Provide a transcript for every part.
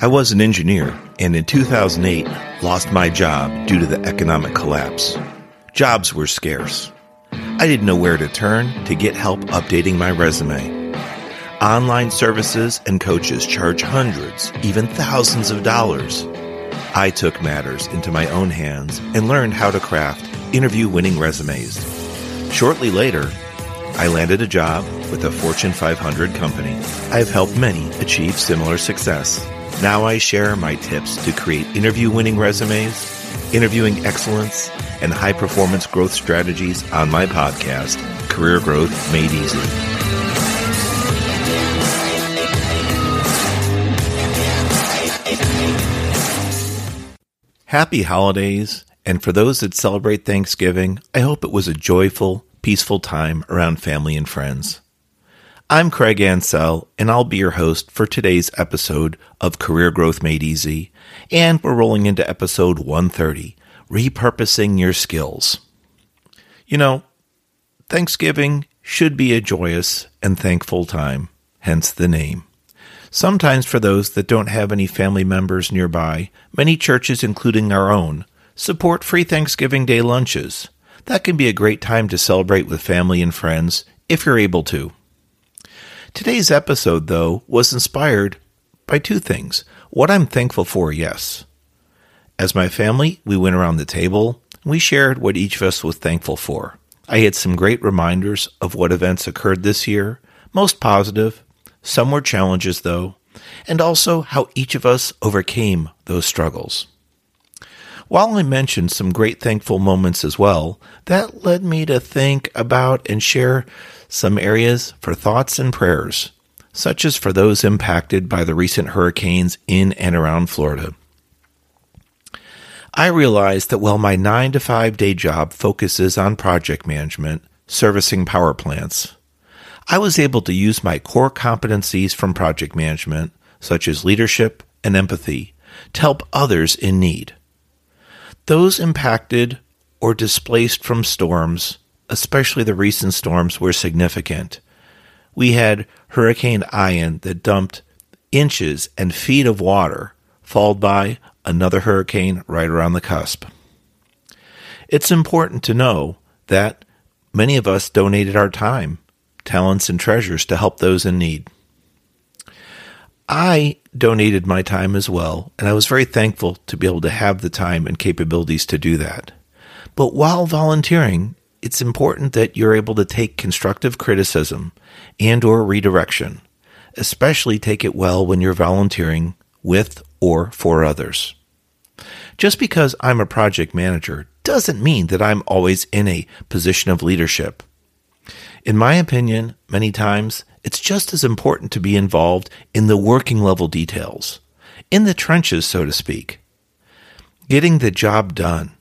I was an engineer, and in 2008, lost my job due to the economic collapse. Jobs were scarce. I didn't know where to turn to get help updating my resume. Online services and coaches charge hundreds, even thousands of dollars. I took matters into my own hands and learned how to craft interview-winning resumes. Shortly later, I landed a job with a Fortune 500 company. I've helped many achieve similar success. Now I share my tips to create interview-winning resumes, interviewing excellence, and high-performance growth strategies on my podcast, Career Growth Made Easy. Happy holidays, and for those that celebrate Thanksgiving, I hope it was a joyful, peaceful time around family and friends. I'm Craig Ansell, and I'll be your host for today's episode of Career Growth Made Easy, and we're rolling into episode 130, Repurposing Your Skills. You know, Thanksgiving should be a joyous and thankful time, hence the name. Sometimes for those that don't have any family members nearby, many churches, including our own, support free Thanksgiving Day lunches. That can be a great time to celebrate with family and friends, if you're able to. Today's episode, though, was inspired by two things. What I'm thankful for, yes. As my family, we went around the table, and we shared what each of us was thankful for. I had some great reminders of what events occurred this year, most positive, some were challenges, though, and also how each of us overcame those struggles. While I mentioned some great thankful moments as well, that led me to think about and share some areas for thoughts and prayers, such as for those impacted by the recent hurricanes in and around Florida. I realized that while my 9-to-5 day job focuses on project management, servicing power plants, I was able to use my core competencies from project management, such as leadership and empathy, to help others in need. Those impacted or displaced from storms, especially the recent storms, were significant. We had Hurricane Ian that dumped inches and feet of water, followed by another hurricane right around the cusp. It's important to know that many of us donated our time, talents, and treasures to help those in need. I donated my time as well, and I was very thankful to be able to have the time and capabilities to do that. But while volunteering, it's important that you're able to take constructive criticism and or redirection, especially take it well when you're volunteering with or for others. Just because I'm a project manager doesn't mean that I'm always in a position of leadership. In my opinion, many times, it's just as important to be involved in the working level details, in the trenches, so to speak, getting the job done.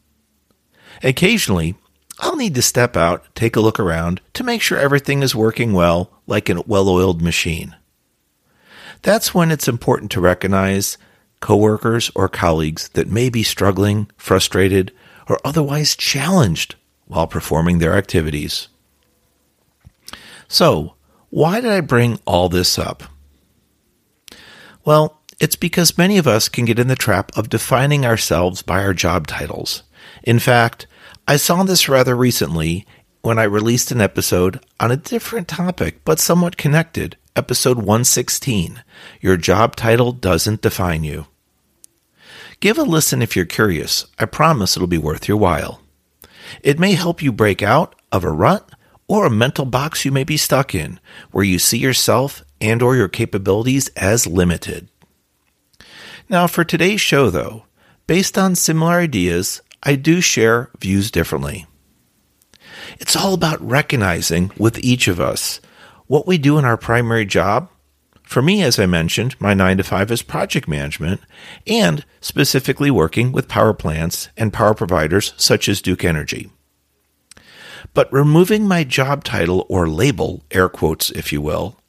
Occasionally, I'll need to step out, take a look around to make sure everything is working well, like a well-oiled machine. That's when it's important to recognize coworkers or colleagues that may be struggling, frustrated, or otherwise challenged while performing their activities. So, why did I bring all this up? Well, it's because many of us can get in the trap of defining ourselves by our job titles. In fact, I saw this rather recently when I released an episode on a different topic, but somewhat connected, episode 116, Your Job Title Doesn't Define You. Give a listen if you're curious. I promise it'll be worth your while. It may help you break out of a rut or a mental box you may be stuck in, where you see yourself and or your capabilities as limited. Now for today's show, though, based on similar ideas, I do share views differently. It's all about recognizing with each of us what we do in our primary job. For me, as I mentioned, my 9-to-5 is project management and specifically working with power plants and power providers such as Duke Energy. But removing my job title or label, air quotes if you will,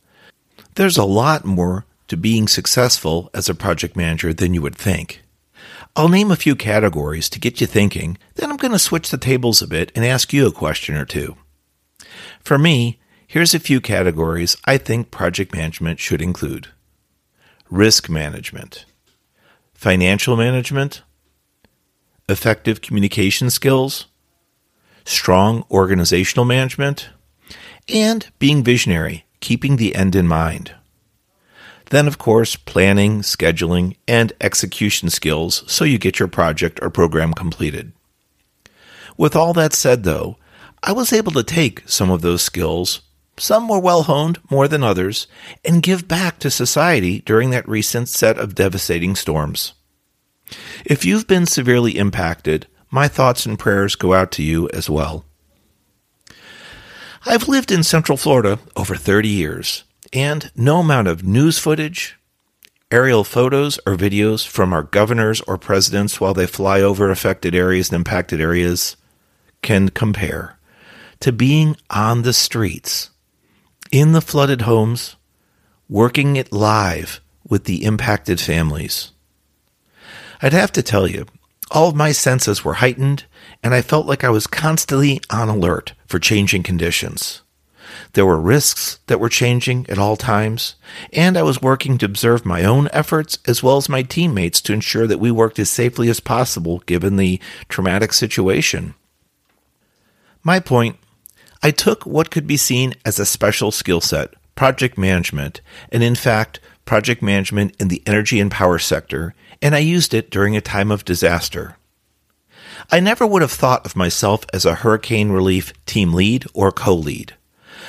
there's a lot more to being successful as a project manager than you would think. I'll name a few categories to get you thinking, then I'm going to switch the tables a bit and ask you a question or two. For me, here's a few categories I think project management should include. Risk management. financial management, effective communication skills, strong organizational management, and being visionary, keeping the end in mind. Then, of course, planning, scheduling, and execution skills so you get your project or program completed. With all that said, though, I was able to take some of those skills, some were well-honed more than others, and give back to society during that recent set of devastating storms. If you've been severely impacted, my thoughts and prayers go out to you as well. I've lived in Central Florida over 30 years, and no amount of news footage, aerial photos or videos from our governors or presidents while they fly over affected areas and impacted areas can compare to being on the streets, in the flooded homes, working it live with the impacted families. I'd have to tell you, all of my senses were heightened, and I felt like I was constantly on alert for changing conditions. There were risks that were changing at all times, and I was working to observe my own efforts as well as my teammates to ensure that we worked as safely as possible given the traumatic situation. My point, I took what could be seen as a special skill set, project management, and in fact, project management in the energy and power sector, and I used it during a time of disaster. I never would have thought of myself as a hurricane relief team lead or co-lead,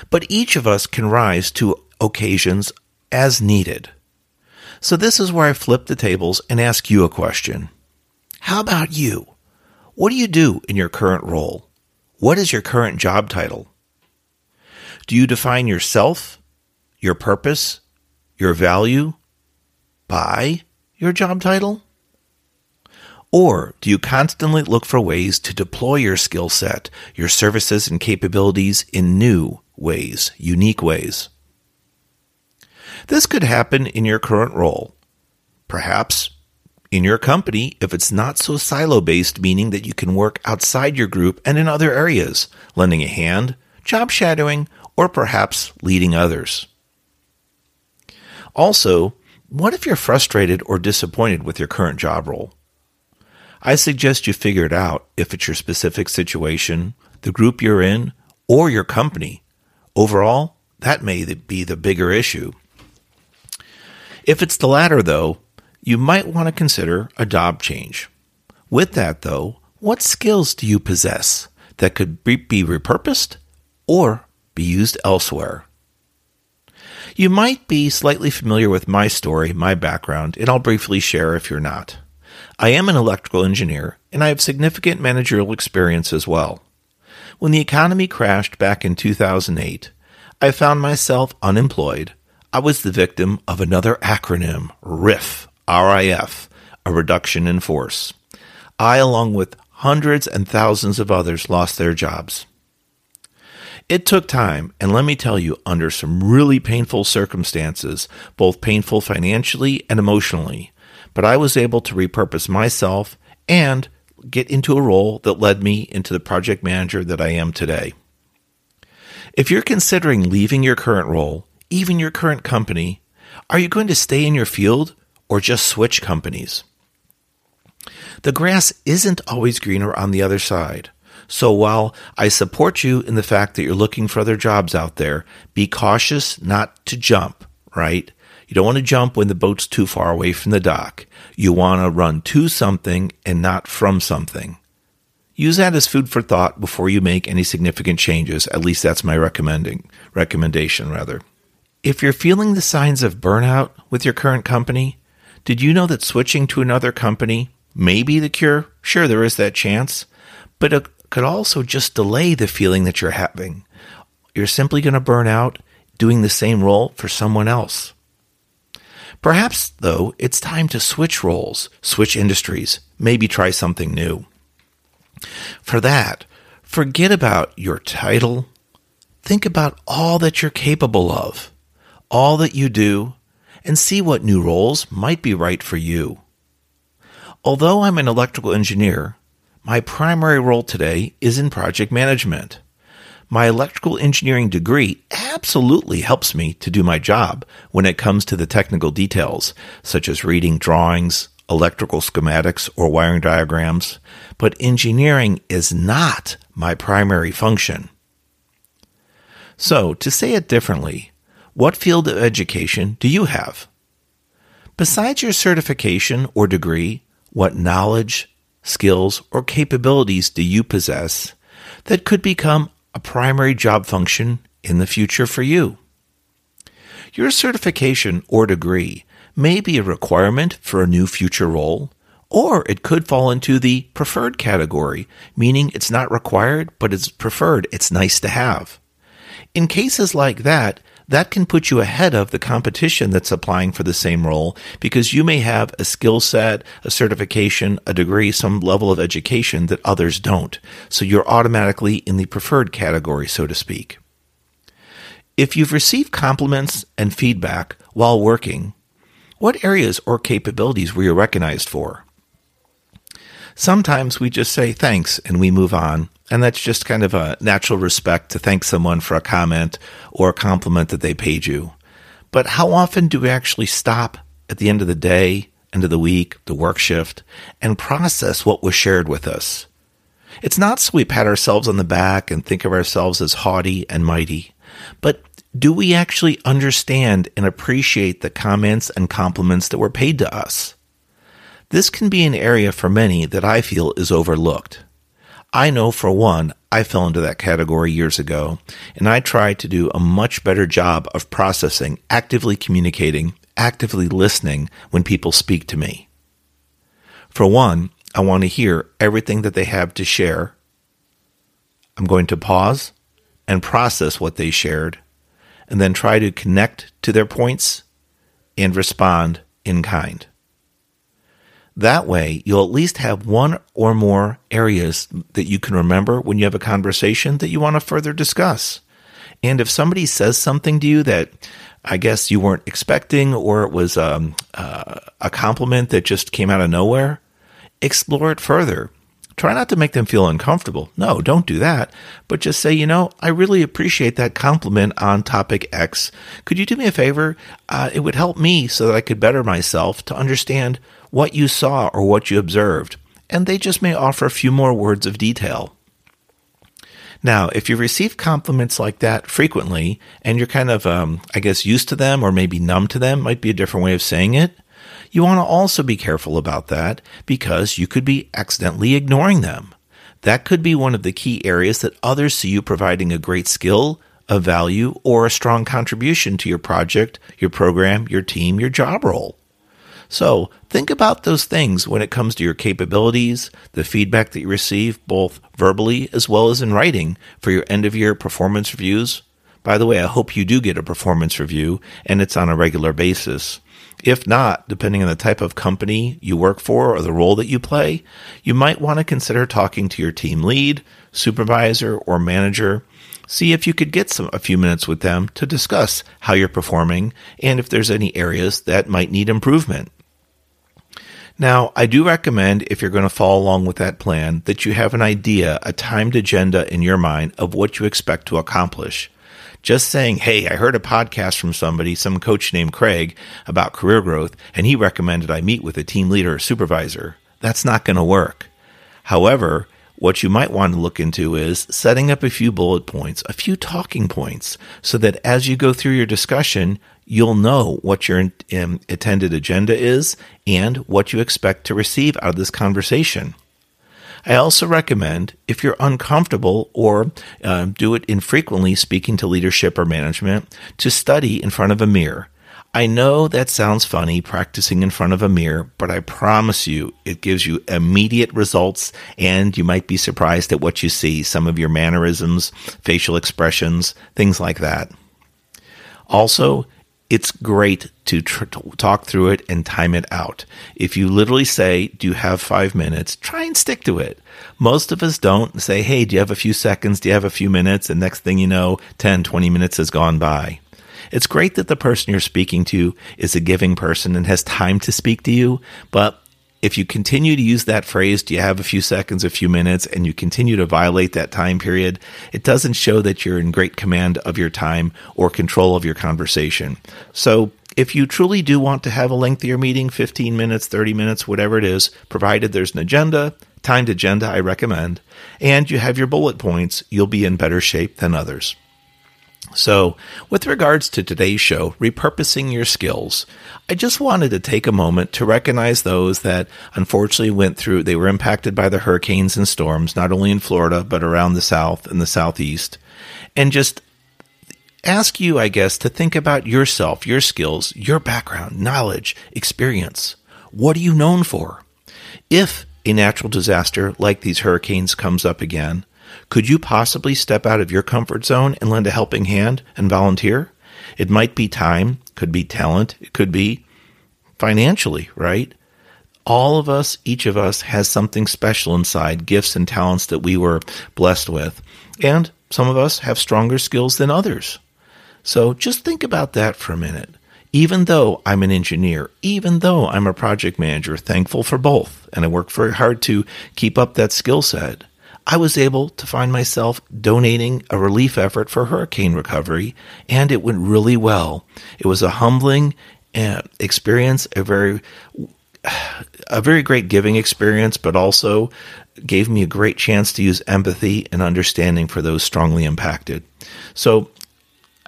but each of us can rise to occasions as needed. So this is where I flip the tables and ask you a question. How about you? What do you do in your current role? What is your current job title? Do you define yourself, your purpose, your value by your job title? Or do you constantly look for ways to deploy your skill set, your services and capabilities in new ways, unique ways? This could happen in your current role, perhaps in your company if it's not so silo-based, meaning that you can work outside your group and in other areas, lending a hand, job shadowing, or perhaps leading others. Also, what if you're frustrated or disappointed with your current job role? I suggest you figure it out if it's your specific situation, the group you're in, or your company. Overall, that may be the bigger issue. If it's the latter, though, you might want to consider a job change. With that, though, what skills do you possess that could be repurposed or be used elsewhere? You might be slightly familiar with my story, my background, and I'll briefly share if you're not. I am an electrical engineer, and I have significant managerial experience as well. When the economy crashed back in 2008, I found myself unemployed. I was the victim of another acronym, RIF, a reduction in force. I, along with hundreds and thousands of others, lost their jobs. It took time, and let me tell you, under some really painful circumstances, both painful financially and emotionally, but I was able to repurpose myself and get into a role that led me into the project manager that I am today. If you're considering leaving your current role, even your current company, are you going to stay in your field or just switch companies? The grass isn't always greener on the other side. So while I support you in the fact that you're looking for other jobs out there, be cautious not to jump, right? You don't want to jump when the boat's too far away from the dock. You want to run to something and not from something. Use that as food for thought before you make any significant changes. At least that's my recommendation. If you're feeling the signs of burnout with your current company, did you know that switching to another company may be the cure? Sure, there is that chance, but it could also just delay the feeling that you're having. You're simply going to burn out doing the same role for someone else. Perhaps, though, it's time to switch roles, switch industries, maybe try something new. For that, forget about your title. Think about all that you're capable of, all that you do, and see what new roles might be right for you. Although I'm an electrical engineer, my primary role today is in project management. My electrical engineering degree absolutely helps me to do my job when it comes to the technical details, such as reading drawings, electrical schematics or wiring diagrams, but engineering is not my primary function. So, to say it differently, what field of education do you have? Besides your certification or degree, what knowledge, skills, or capabilities do you possess that could become a primary job function in the future for you? Your certification or degree may be a requirement for a new future role, or it could fall into the preferred category, meaning it's not required, but it's preferred, it's nice to have. In cases like that, that can put you ahead of the competition that's applying for the same role because you may have a skill set, a certification, a degree, some level of education that others don't. So you're automatically in the preferred category, so to speak. If you've received compliments and feedback while working, what areas or capabilities were you recognized for? Sometimes we just say thanks and we move on, and that's just kind of a natural respect to thank someone for a comment or a compliment that they paid you. But how often do we actually stop at the end of the day, end of the week, the work shift, and process what was shared with us? It's not so we pat ourselves on the back and think of ourselves as haughty and mighty, but do we actually understand and appreciate the comments and compliments that were paid to us? This can be an area for many that I feel is overlooked. I know, for one, I fell into that category years ago, and I tried to do a much better job of processing, actively communicating, actively listening when people speak to me. For one, I want to hear everything that they have to share. I'm going to pause and process what they shared, and then try to connect to their points and respond in kind. That way, you'll at least have one or more areas that you can remember when you have a conversation that you want to further discuss. And if somebody says something to you that I guess you weren't expecting, or it was a compliment that just came out of nowhere, explore it further. Try not to make them feel uncomfortable. No, don't do that. But just say, I really appreciate that compliment on topic X. Could you do me a favor? It would help me so that I could better myself to understand what you saw or what you observed. And they just may offer a few more words of detail. Now, if you receive compliments like that frequently and you're kind of, used to them or maybe numb to them, might be a different way of saying it. You want to also be careful about that because you could be accidentally ignoring them. That could be one of the key areas that others see you providing a great skill, a value, or a strong contribution to your project, your program, your team, your job role. So think about those things when it comes to your capabilities, the feedback that you receive both verbally as well as in writing for your end-of-year performance reviews. By the way, I hope you do get a performance review and it's on a regular basis. If not, depending on the type of company you work for or the role that you play, you might want to consider talking to your team lead, supervisor, or manager. See if you could get a few minutes with them to discuss how you're performing and if there's any areas that might need improvement. Now, I do recommend, if you're going to follow along with that plan, that you have an idea, a timed agenda in your mind of what you expect to accomplish. Just saying, hey, I heard a podcast from somebody, some coach named Craig, about career growth, and he recommended I meet with a team leader or supervisor. That's not going to work. However, what you might want to look into is setting up a few bullet points, a few talking points, so that as you go through your discussion, you'll know what your intended agenda is and what you expect to receive out of this conversation. I also recommend, if you're uncomfortable or do it infrequently speaking to leadership or management, to study in front of a mirror. I know that sounds funny, practicing in front of a mirror, but I promise you it gives you immediate results, and you might be surprised at what you see, some of your mannerisms, facial expressions, things like that. Also, it's great to talk through it and time it out. If you literally say, do you have 5 minutes? Try and stick to it. Most of us don't say, hey, do you have a few seconds? Do you have a few minutes? And next thing you know, 10, 20 minutes has gone by. It's great that the person you're speaking to is a giving person and has time to speak to you. But if you continue to use that phrase, do you have a few seconds, a few minutes, and you continue to violate that time period, it doesn't show that you're in great command of your time or control of your conversation. So If you truly do want to have a lengthier meeting, 15 minutes, 30 minutes, whatever it is, provided there's an agenda, timed agenda I recommend, and you have your bullet points, you'll be in better shape than others. So with regards to today's show, repurposing your skills, I just wanted to take a moment to recognize those that unfortunately they were impacted by the hurricanes and storms, not only in Florida, but around the South and the Southeast, and just ask you, I guess, to think about yourself, your skills, your background, knowledge, experience. What are you known for? If a natural disaster like these hurricanes comes up again, could you possibly step out of your comfort zone and lend a helping hand and volunteer? It might be time, could be talent, it could be financially, right? All of us, each of us has something special inside, gifts and talents that we were blessed with. And some of us have stronger skills than others. So just think about that for a minute. Even though I'm an engineer, even though I'm a project manager, thankful for both, and I work very hard to keep up that skill set, I was able to find myself donating a relief effort for hurricane recovery, and it went really well. It was a humbling experience, a very great giving experience, but also gave me a great chance to use empathy and understanding for those strongly impacted. So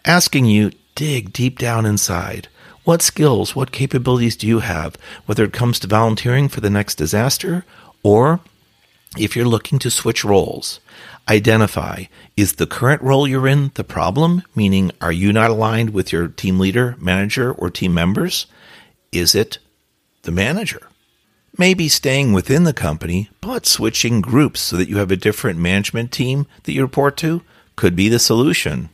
asking you, dig deep down inside. What skills, what capabilities do you have, whether it comes to volunteering for the next disaster or if you're looking to switch roles? Identify, is the current role you're in the problem? Meaning, are you not aligned with your team leader, manager, or team members? Is it the manager? Maybe staying within the company, but switching groups so that you have a different management team that you report to could be the solution.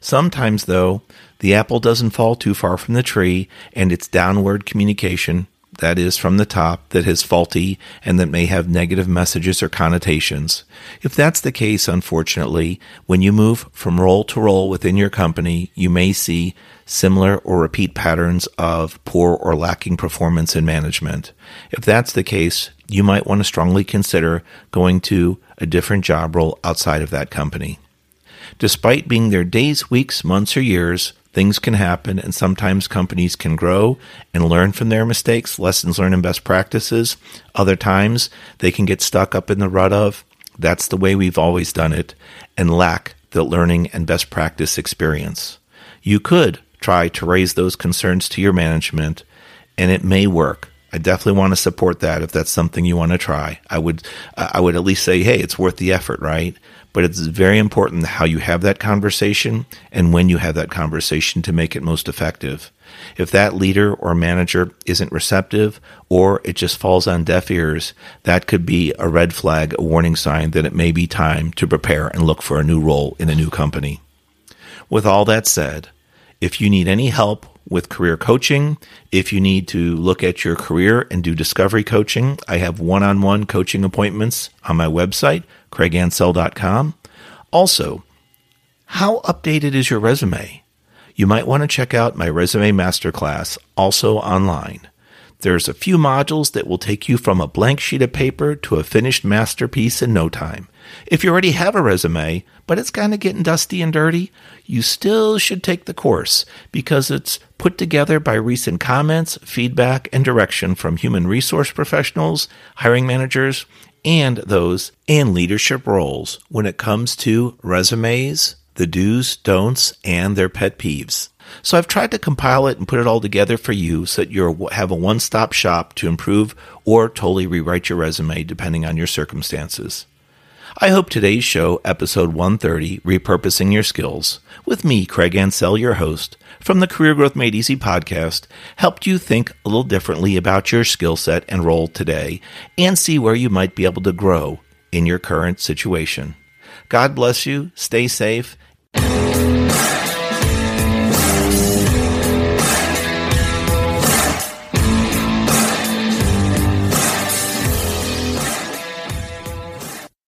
Sometimes, though, the apple doesn't fall too far from the tree, and it's downward communication, that is from the top, that is faulty and that may have negative messages or connotations. If that's the case, unfortunately, when you move from role to role within your company, you may see similar or repeat patterns of poor or lacking performance in management. If that's the case, you might want to strongly consider going to a different job role outside of that company. Despite being there days, weeks, months, or years, things can happen, and sometimes companies can grow and learn from their mistakes, lessons learned and best practices. Other times, they can get stuck up in the rut of, that's the way we've always done it, and lack the learning and best practice experience. You could try to raise those concerns to your management, and it may work. I definitely want to support that if that's something you want to try. I would at least say, hey, it's worth the effort, right? But it's very important how you have that conversation and when you have that conversation to make it most effective. If that leader or manager isn't receptive or it just falls on deaf ears, that could be a red flag, a warning sign that it may be time to prepare and look for a new role in a new company. With all that said, if you need any help with career coaching, if you need to look at your career and do discovery coaching, I have one-on-one coaching appointments on my website, craigansell.com. Also, how updated is your resume? You might want to check out my resume masterclass, also online. There's a few modules that will take you from a blank sheet of paper to a finished masterpiece in no time. If you already have a resume, but it's kind of getting dusty and dirty, you still should take the course because it's put together by recent comments, feedback, and direction from human resource professionals, hiring managers, and those in leadership roles when it comes to resumes, the do's, don'ts, and their pet peeves. So I've tried to compile it and put it all together for you so that you have a one-stop shop to improve or totally rewrite your resume depending on your circumstances. I hope today's show, episode 130, Repurposing Your Skills, with me, Craig Ansell, your host, from the Career Growth Made Easy podcast, helped you think a little differently about your skill set and role today and see where you might be able to grow in your current situation. God bless you. Stay safe.